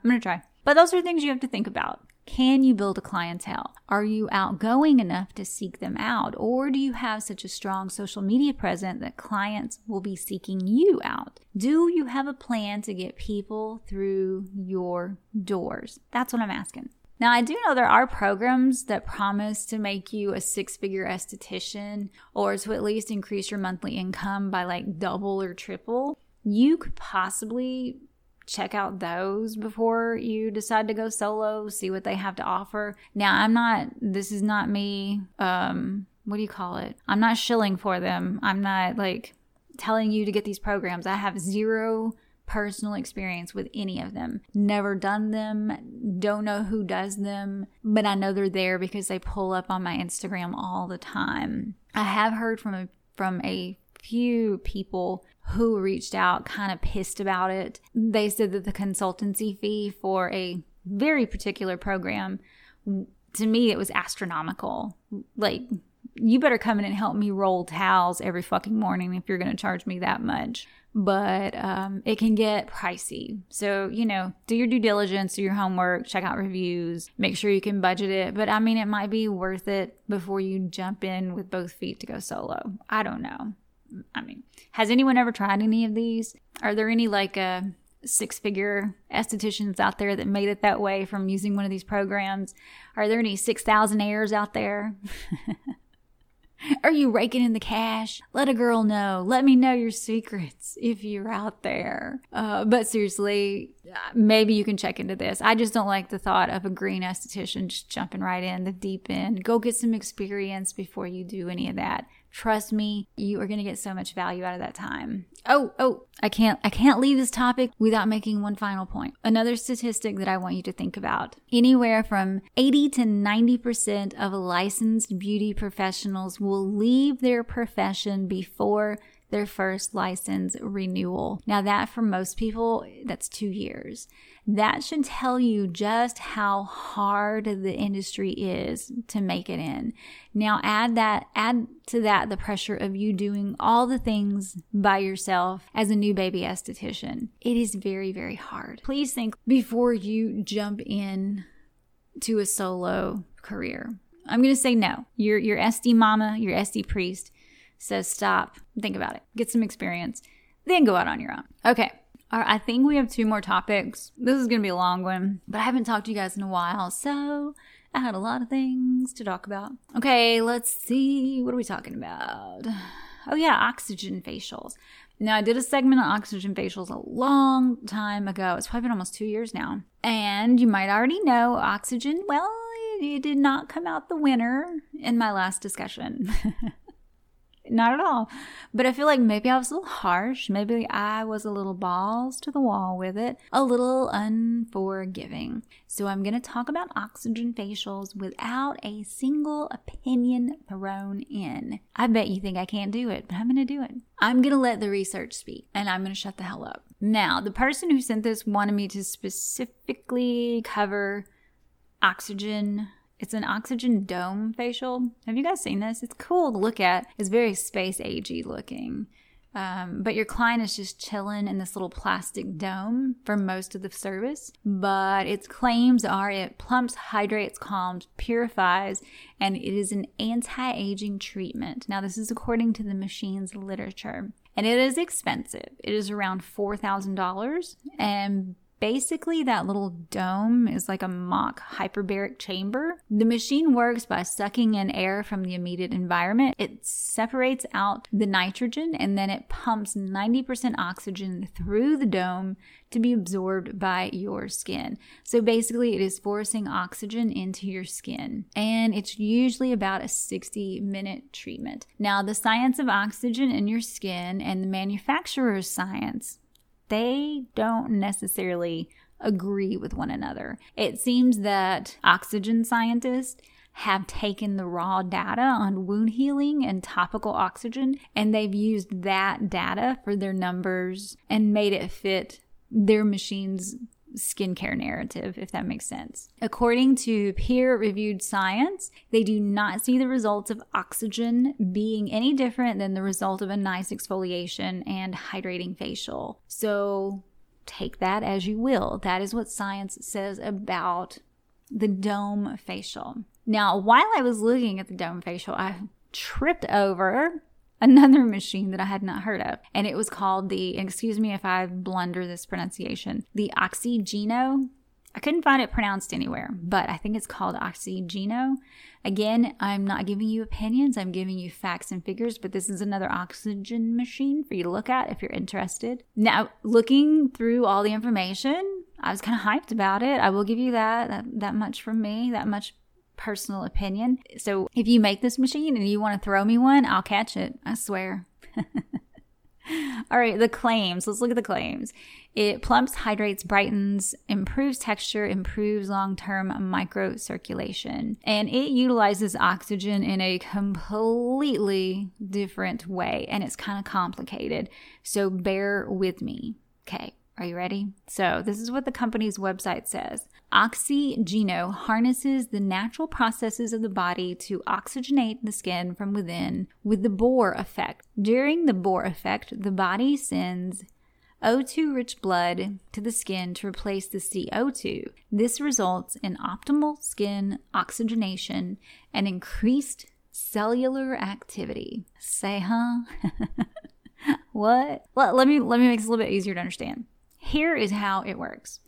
But those are things you have to think about. Can you build a clientele? Are you outgoing enough to seek them out? Or do you have such a strong social media presence that clients will be seeking you out? Do you have a plan to get people through your doors? That's what I'm asking. Now, I do know there are programs that promise to make you a six-figure esthetician or to at least increase your monthly income by like double or triple. You could possibly check out those before you decide to go solo, see what they have to offer. Now, this is not me, I'm not shilling for them. I'm not like telling you to get these programs. I have zero personal experience with any of them. Never done them, don't know who does them, but I know they're there because they pull up on my Instagram all the time. I have heard from a few people who reached out kind of pissed about it. They said that the consultancy fee for a very particular program, to me, it was astronomical. Like, you better come in and help me roll towels every fucking morning if you're going to charge me that much. But it can get pricey. So, do your due diligence, do your homework, check out reviews, make sure you can budget it. But I mean, it might be worth it before you jump in with both feet to go solo. I don't know. I mean, has anyone ever tried any of these? Are there any six-figure estheticians out there that made it that way from using one of these programs? Are there any 6,000-aires out there? Are you raking in the cash? Let a girl know. Let me know your secrets if you're out there. But seriously, maybe you can check into this. I just don't like the thought of a green esthetician just jumping right in the deep end. Go get some experience before you do any of that. Trust me, you are going to get so much value out of that time. I can't leave this topic without making one final point. Another statistic that I want you to think about. Anywhere from 80 to 90% of licensed beauty professionals will leave their profession before their first license renewal. Now that, for most people, that's 2 years. That should tell you just how hard the industry is to make it in. Now add to that the pressure of you doing all the things by yourself as a new baby esthetician. It is very, very hard. Please think before you jump in to a solo career. I'm going to say no. Your SD mama, your SD priest says stop, think about it, get some experience, then go out on your own. Okay. All right, I think we have two more topics. This is going to be a long one, but I haven't talked to you guys in a while, so I had a lot of things to talk about. Okay, let's see. What are we talking about? Oh, yeah, oxygen facials. Now, I did a segment on oxygen facials a long time ago. It's probably been almost 2 years now. And you might already know oxygen, well, it did not come out the winner in my last discussion. Not at all. But I feel like maybe I was a little harsh. Maybe I was a little balls to the wall with it. A little unforgiving. So I'm going to talk about oxygen facials without a single opinion thrown in. I bet you think I can't do it, but I'm going to do it. I'm going to let the research speak, and I'm going to shut the hell up. Now, the person who sent this wanted me to specifically cover oxygen. It's an oxygen dome facial. Have you guys seen this? It's cool to look at. It's very space agey looking. But your client is just chilling in this little plastic dome for most of the service. But its claims are it plumps, hydrates, calms, purifies, and it is an anti-aging treatment. Now, this is according to the machine's literature. And it is expensive. It is around $4,000. And basically, that little dome is like a mock hyperbaric chamber. The machine works by sucking in air from the immediate environment. It separates out the nitrogen, and then it pumps 90% oxygen through the dome to be absorbed by your skin. So basically, it is forcing oxygen into your skin, and it's usually about a 60-minute treatment. Now, the science of oxygen in your skin and the manufacturer's science, they don't necessarily agree with one another. It seems that oxygen scientists have taken the raw data on wound healing and topical oxygen, and they've used that data for their numbers and made it fit their machine's skincare narrative, if that makes sense. According to peer-reviewed science, they do not see the results of oxygen being any different than the result of a nice exfoliation and hydrating facial. So take that as you will. That is what science says about the Dome Facial. Now, while I was looking at the Dome Facial, I tripped over another machine that I had not heard of, and it was called the, excuse me if I blunder this pronunciation, the Oxygeno. I couldn't find it pronounced anywhere, but I think it's called Oxygeno. Again, I'm not giving you opinions. I'm giving you facts and figures, but this is another oxygen machine for you to look at if you're interested. Now, looking through all the information, I was kind of hyped about it. I will give you that much from me, that much personal opinion. So if you make this machine and you want to throw me one, I'll catch it. I swear. All right, the claims. Let's look at the claims. It plumps, hydrates, brightens, improves texture, improves long-term microcirculation. And it utilizes oxygen in a completely different way. And it's kind of complicated. So bear with me. Okay, are you ready? So this is what the company's website says. Oxygeno harnesses the natural processes of the body to oxygenate the skin from within with the Bohr effect. During the Bohr effect, the body sends O2-rich blood to the skin to replace the CO2. This results in optimal skin oxygenation and increased cellular activity. Say, huh? What? Well, let me make this a little bit easier to understand. Here is how it works.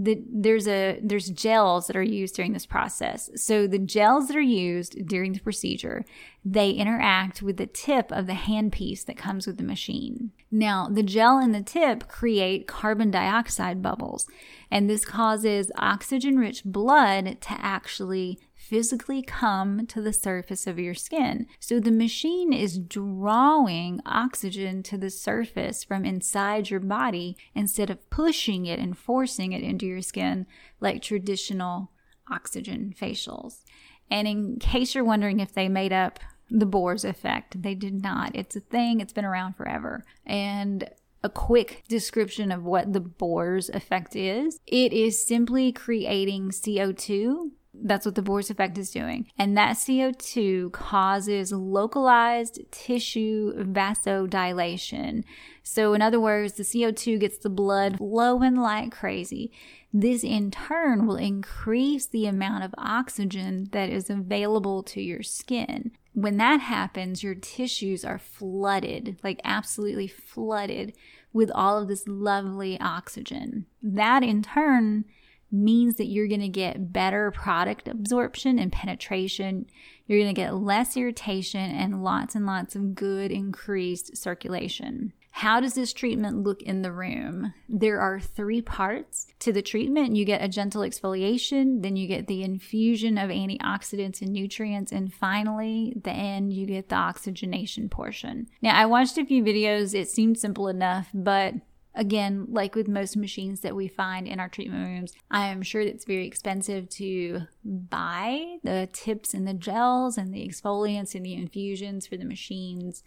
There's gels that are used during this process. So the gels that are used during the procedure, they interact with the tip of the handpiece that comes with the machine. Now, the gel and the tip create carbon dioxide bubbles, and this causes oxygen-rich blood to actually physically come to the surface of your skin. So the machine is drawing oxygen to the surface from inside your body instead of pushing it and forcing it into your skin like traditional oxygen facials. And in case you're wondering if they made up the Bohr's effect, they did not. It's a thing. It's been around forever. And a quick description of what the Bohr's effect is. It is simply creating CO2. That's what the Bohr's effect is doing. And that CO2 causes localized tissue vasodilation. So in other words, the CO2 gets the blood flowing like crazy. This in turn will increase the amount of oxygen that is available to your skin. When that happens, your tissues are flooded, like absolutely flooded with all of this lovely oxygen. That in turn means that you're going to get better product absorption and penetration. You're going to get less irritation and lots of good increased circulation. How does this treatment look in the room? There are 3 parts to the treatment. You get a gentle exfoliation, then you get the infusion of antioxidants and nutrients, and finally, at the end, you get the oxygenation portion. Now, I watched a few videos. It seemed simple enough, but again, like with most machines that we find in our treatment rooms, I am sure it's very expensive to buy the tips and the gels and the exfoliants and the infusions for the machines.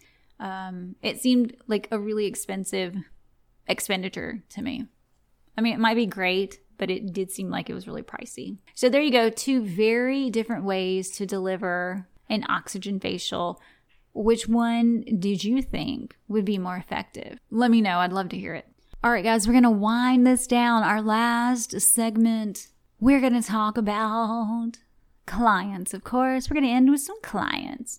It seemed like a really expensive expenditure to me. I mean, it might be great, but it did seem like it was really pricey. So there you go, 2 very different ways to deliver an oxygen facial. Which one did you think would be more effective? Let me know. I'd love to hear it. All right, guys, we're going to wind this down. Our last segment, we're going to talk about clients, of course. We're going to end with some clients.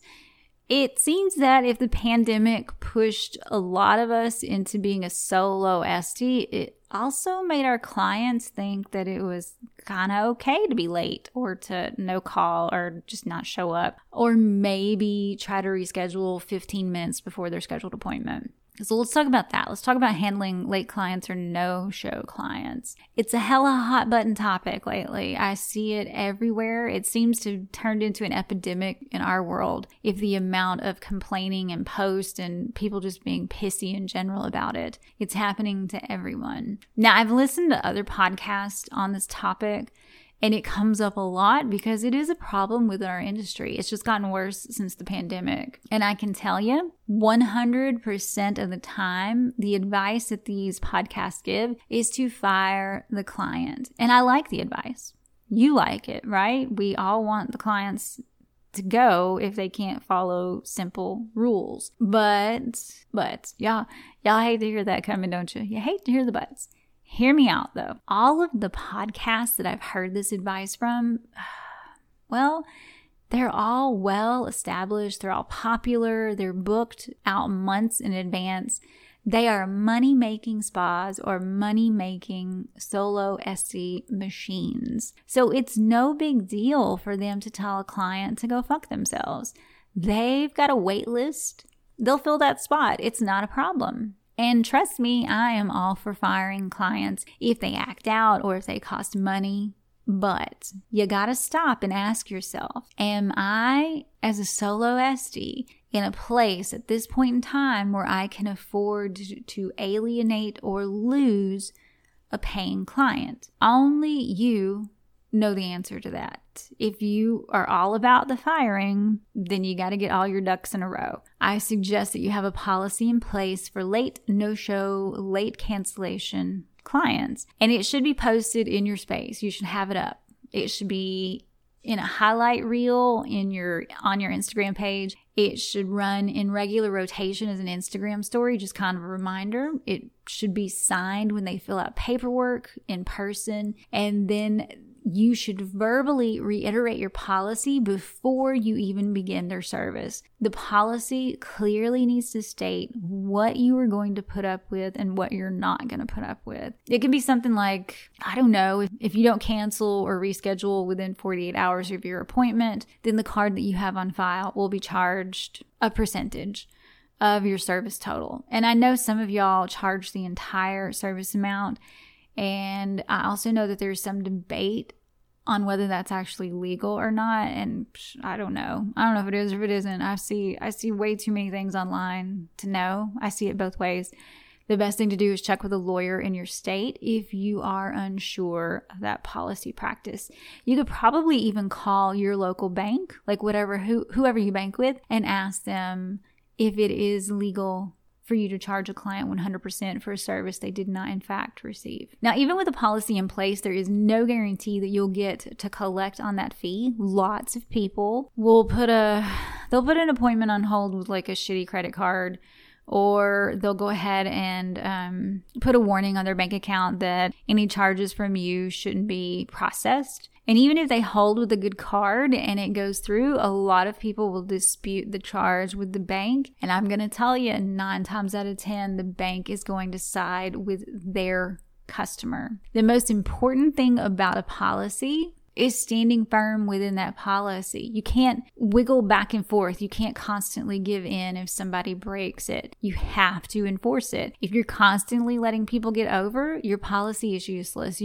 It seems that if the pandemic pushed a lot of us into being a solo SD, it also made our clients think that it was kind of okay to be late or to no call or just not show up, or maybe try to reschedule 15 minutes before their scheduled appointment. So let's talk about that. Let's talk about handling late clients or no-show clients. It's a hella hot button topic lately. I see it everywhere. It seems to have turned into an epidemic in our world, if the amount of complaining and posts and people just being pissy in general about it. It's happening to everyone. Now, I've listened to other podcasts on this topic, and it comes up a lot because it is a problem within our industry. It's just gotten worse since the pandemic. And I can tell you, 100% of the time, the advice that these podcasts give is to fire the client. And I like the advice. You like it, right? We all want the clients to go if they can't follow simple rules. But y'all hate to hear that coming, don't you? You hate to hear the buts. Hear me out though. All of the podcasts that I've heard this advice from, well, they're all well established, they're all popular, they're booked out months in advance. They are money-making spas or money-making solo SC machines. So it's no big deal for them to tell a client to go fuck themselves. They've got a wait list. They'll fill that spot. It's not a problem. And trust me, I am all for firing clients if they act out or if they cost money. But you gotta stop and ask yourself, am I, as a solo SD, in a place at this point in time where I can afford to alienate or lose a paying client? Only you know the answer to that. If you are all about the firing, then you got to get all your ducks in a row. I suggest that you have a policy in place for late no-show, late cancellation clients, and it should be posted in your space. You should have it up. It should be in a highlight reel on your Instagram page. It should run in regular rotation as an Instagram story, just kind of a reminder. It should be signed when they fill out paperwork in person, and then you should verbally reiterate your policy before you even begin their service. The policy clearly needs to state what you are going to put up with and what you're not going to put up with. It could be something like, I don't know, if you don't cancel or reschedule within 48 hours of your appointment, then the card that you have on file will be charged a percentage of your service total. And I know some of y'all charge the entire service amount. And I also know that there's some debate on whether that's actually legal or not. And I don't know. I don't know if it is or if it isn't. I see way too many things online to know. I see it both ways. The best thing to do is check with a lawyer in your state if you are unsure of that policy practice. You could probably even call your local bank, like whoever you bank with, and ask them if it is legal for you to charge a client 100% for a service they did not in fact receive. Now, even with a policy in place, there is no guarantee that you'll get to collect on that fee. Lots of people will they'll put an appointment on hold with like a shitty credit card, or they'll go ahead and put a warning on their bank account that any charges from you shouldn't be processed. And even if they hold with a good card and it goes through, a lot of people will dispute the charge with the bank. And I'm going to tell you, 9 times out of 10, the bank is going to side with their customer. The most important thing about a policy is standing firm within that policy. You can't wiggle back and forth. You can't constantly give in if somebody breaks it. You have to enforce it. If you're constantly letting people get over, your policy is useless.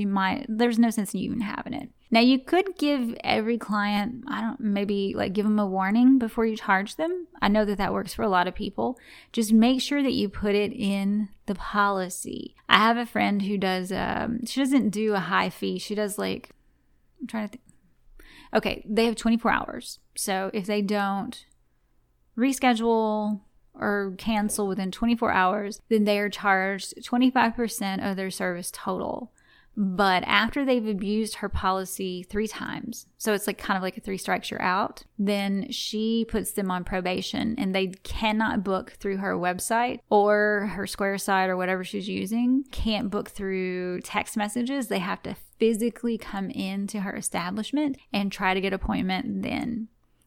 There's no sense in you even having it. Now, you could give every client, give them a warning before you charge them. I know that works for a lot of people. Just make sure that you put it in the policy. I have a friend who does, she doesn't do a high fee. She does I'm trying to think. Okay, they have 24 hours. So if they don't reschedule or cancel within 24 hours, then they are charged 25% of their service total. But after they've abused her policy 3 times, so it's kind of a 3 strikes you're out, then she puts them on probation and they cannot book through her website or her Squaresite or whatever she's using. Can't book through text messages. They have to physically come into her establishment and try to get an appointment then.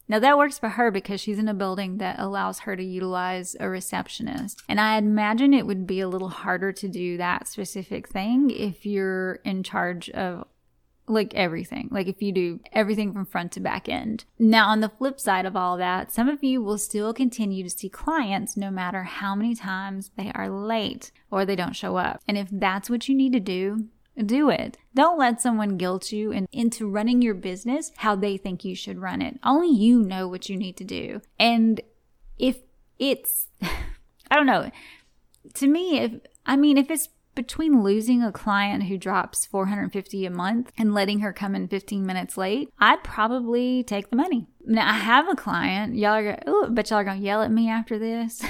Now, that works for her because she's in a building that allows her to utilize a receptionist. And I imagine it would be a little harder to do that specific thing if you're in charge of everything. If you do everything from front to back end. Now, on the flip side of all that, some of you will still continue to see clients no matter how many times they are late or they don't show up. And if that's what you need to do, do it. Don't let someone guilt you into running your business how they think you should run it. Only you know what you need to do. And if it's, I don't know, to me, if it's between losing a client who drops $450 a month and letting her come in 15 minutes late, I'd probably take the money. Now, I have a client, y'all are going to yell at me after this.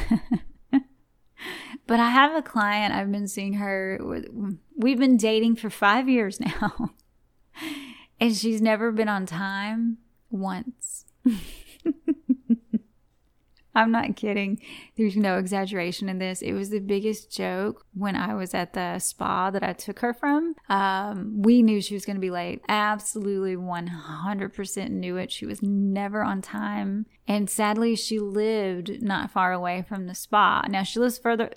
But I have a client, I've been seeing her, we've been dating for 5 years now, and she's never been on time once. I'm not kidding. There's no exaggeration in this. It was the biggest joke when I was at the spa that I took her from. We knew she was going to be late. Absolutely 100% knew it. She was never on time. And sadly, she lived not far away from the spa. Now, she lives further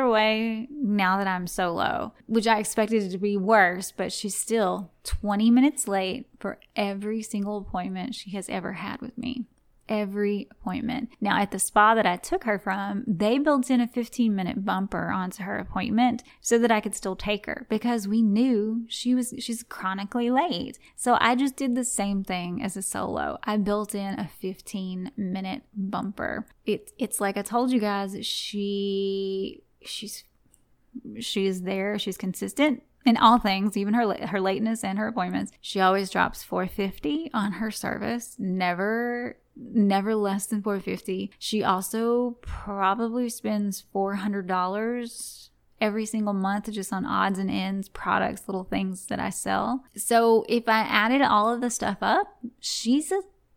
away now that I'm solo, which I expected to be worse, but she's still 20 minutes late for every single appointment she has ever had with me. Every appointment. Now, at the spa that I took her from, they built in a 15-minute bumper onto her appointment so that I could still take her because we knew she's chronically late. So I just did the same thing as a solo. I built in a 15-minute bumper. It's like I told you guys, she's there. She's consistent. In all things, even her lateness and her appointments, she always drops $4.50 on her service. Never less than $4.50. She also probably spends $400 every single month just on odds and ends, products, little things that I sell. So if I added all of the stuff up, she's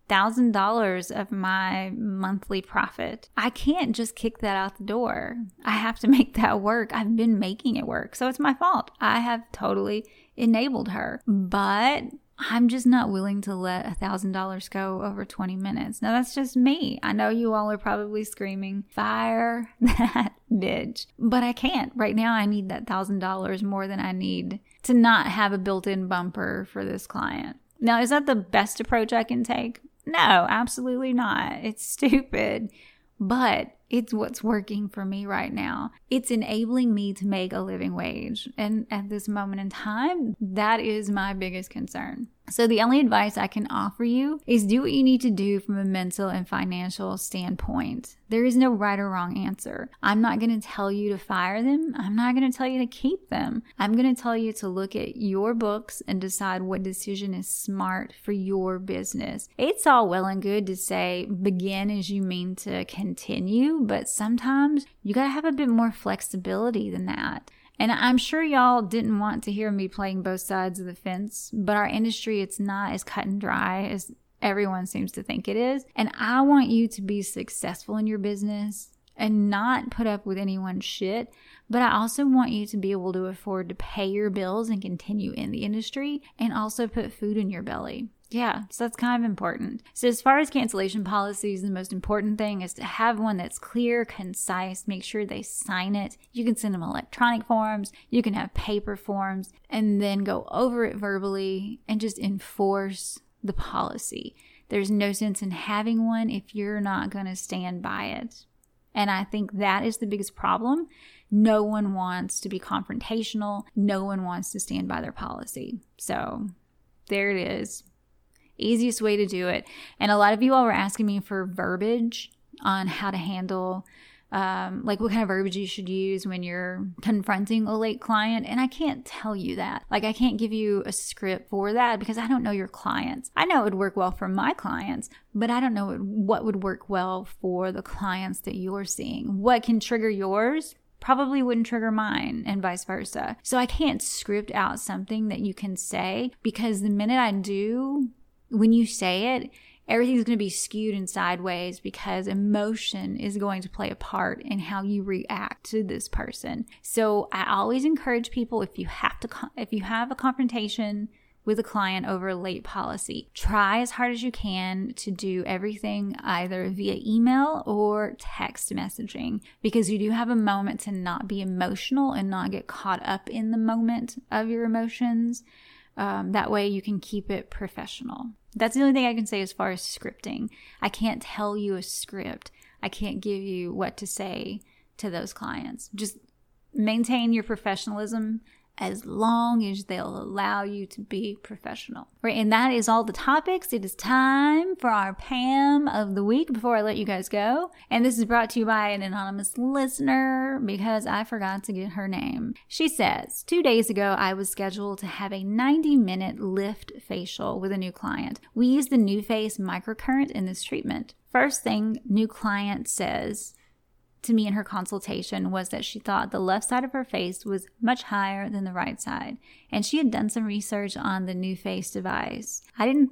$1,000 of my monthly profit. I can't just kick that out the door. I have to make that work. I've been making it work. So it's my fault. I have totally enabled her. But I'm just not willing to let $1,000 go over 20 minutes. Now, that's just me. I know you all are probably screaming, fire that bitch. But I can't. Right now, I need that $1,000 more than I need to not have a built-in bumper for this client. Now, is that the best approach I can take? No, absolutely not. It's stupid. But it's what's working for me right now. It's enabling me to make a living wage. And at this moment in time, that is my biggest concern. So the only advice I can offer you is do what you need to do from a mental and financial standpoint. There is no right or wrong answer. I'm not going to tell you to fire them. I'm not going to tell you to keep them. I'm going to tell you to look at your books and decide what decision is smart for your business. It's all well and good to say begin as you mean to continue, but sometimes you got to have a bit more flexibility than that. And I'm sure y'all didn't want to hear me playing both sides of the fence, but our industry, it's not as cut and dry as everyone seems to think it is. And I want you to be successful in your business and not put up with anyone's shit. But I also want you to be able to afford to pay your bills and continue in the industry and also put food in your belly. Yeah, so that's kind of important. So as far as cancellation policies, the most important thing is to have one that's clear, concise, make sure they sign it. You can send them electronic forms, you can have paper forms, and then go over it verbally and just enforce the policy. There's no sense in having one if you're not going to stand by it. And I think that is the biggest problem. No one wants to be confrontational. No one wants to stand by their policy. So there it is. Easiest way to do it. And a lot of you all were asking me for verbiage on how to handle, like what kind of verbiage you should use when you're confronting a late client. And I can't tell you that. Like I can't give you a script for that because I don't know your clients. I know it would work well for my clients, but I don't know what would work well for the clients that you're seeing. What can trigger yours probably wouldn't trigger mine and vice versa. So I can't script out something that you can say because the minute I do, when you say it, everything's going to be skewed and sideways because emotion is going to play a part in how you react to this person. So I always encourage people, if you have a confrontation with a client over a late policy, try as hard as you can to do everything either via email or text messaging because you do have a moment to not be emotional and not get caught up in the moment of your emotions. That way you can keep it professional. That's the only thing I can say as far as scripting. I can't tell you a script. I can't give you what to say to those clients. Just maintain your professionalism as long as they'll allow you to be professional. Right, and that is all the topics. It is time for our Pam of the week before I let you guys go. And this is brought to you by an anonymous listener because I forgot to get her name. She says, 2 days ago, I was scheduled to have a 90-minute lift facial with a new client. We use the NuFACE microcurrent in this treatment. First thing new client says to me in her consultation was that she thought the left side of her face was much higher than the right side, and she had done some research on the NuFACE device. I didn't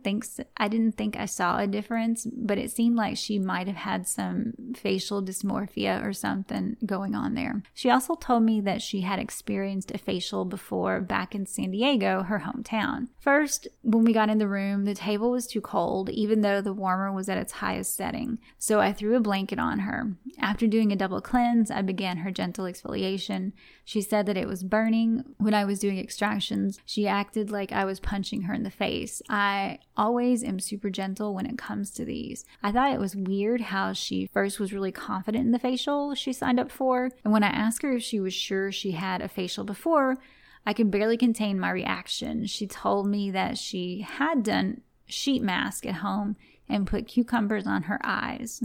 think I saw a difference, but it seemed like she might have had some facial dysmorphia or something going on there. She also told me that she had experienced a facial before back in San Diego, her hometown. First, when we got in the room, the table was too cold, even though the warmer was at its highest setting, so I threw a blanket on her. After doing a double cleanse, I began her gentle exfoliation. She said that it was burning. When I was doing extractions, she acted like I was punching her in the face. I always am super gentle when it comes to these. I thought it was weird how she first was really confident in the facial she signed up for, and when I asked her if she was sure she had a facial before, I could barely contain my reaction. She told me that she had done sheet mask at home and put cucumbers on her eyes.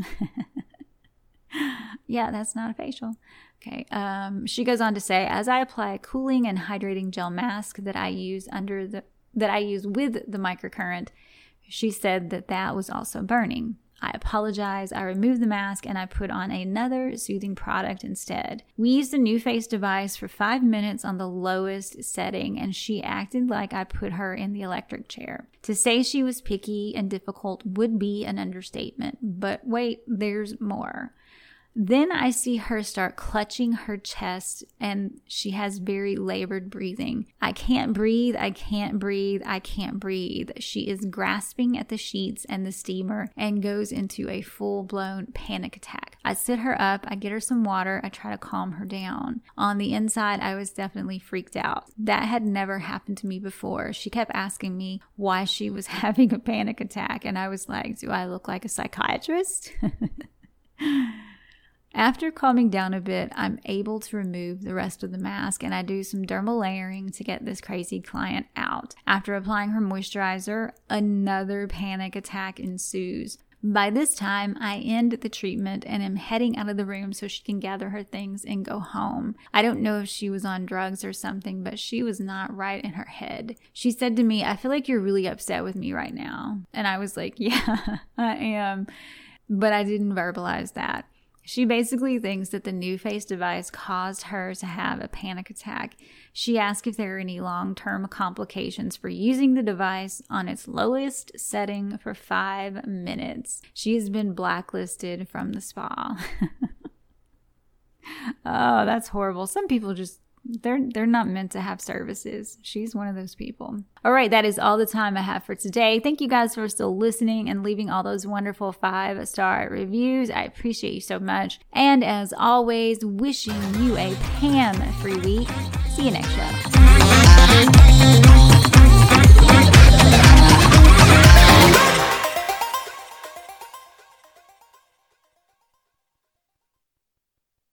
Yeah, that's not a facial. Okay. She goes on to say, as I apply a cooling and hydrating gel mask that I use with the microcurrent, she said that was also burning. I apologize. I removed the mask and I put on another soothing product instead. We used the NuFACE device for 5 minutes on the lowest setting, and she acted like I put her in the electric chair. To say she was picky and difficult would be an understatement, but wait, there's more. Then I see her start clutching her chest, and she has very labored breathing. I can't breathe, I can't breathe, I can't breathe. She is grasping at the sheets and the steamer and goes into a full-blown panic attack. I sit her up, I get her some water, I try to calm her down. On the inside, I was definitely freaked out. That had never happened to me before. She kept asking me why she was having a panic attack, and I was like, do I look like a psychiatrist? After calming down a bit, I'm able to remove the rest of the mask, and I do some dermal layering to get this crazy client out. After applying her moisturizer, another panic attack ensues. By this time, I end the treatment and am heading out of the room so she can gather her things and go home. I don't know if she was on drugs or something, but she was not right in her head. She said to me, I feel like you're really upset with me right now. And I was like, yeah, I am. But I didn't verbalize that. She basically thinks that the NuFACE device caused her to have a panic attack. She asked if there are any long-term complications for using the device on its lowest setting for 5 minutes. She has been blacklisted from the spa. Oh, that's horrible. Some people just... They're not meant to have services. She's one of those people. All right, that is all the time I have for today. Thank you guys for still listening and leaving all those wonderful 5-star reviews. I appreciate you so much. And as always, wishing you a Pam-free week. See you next show.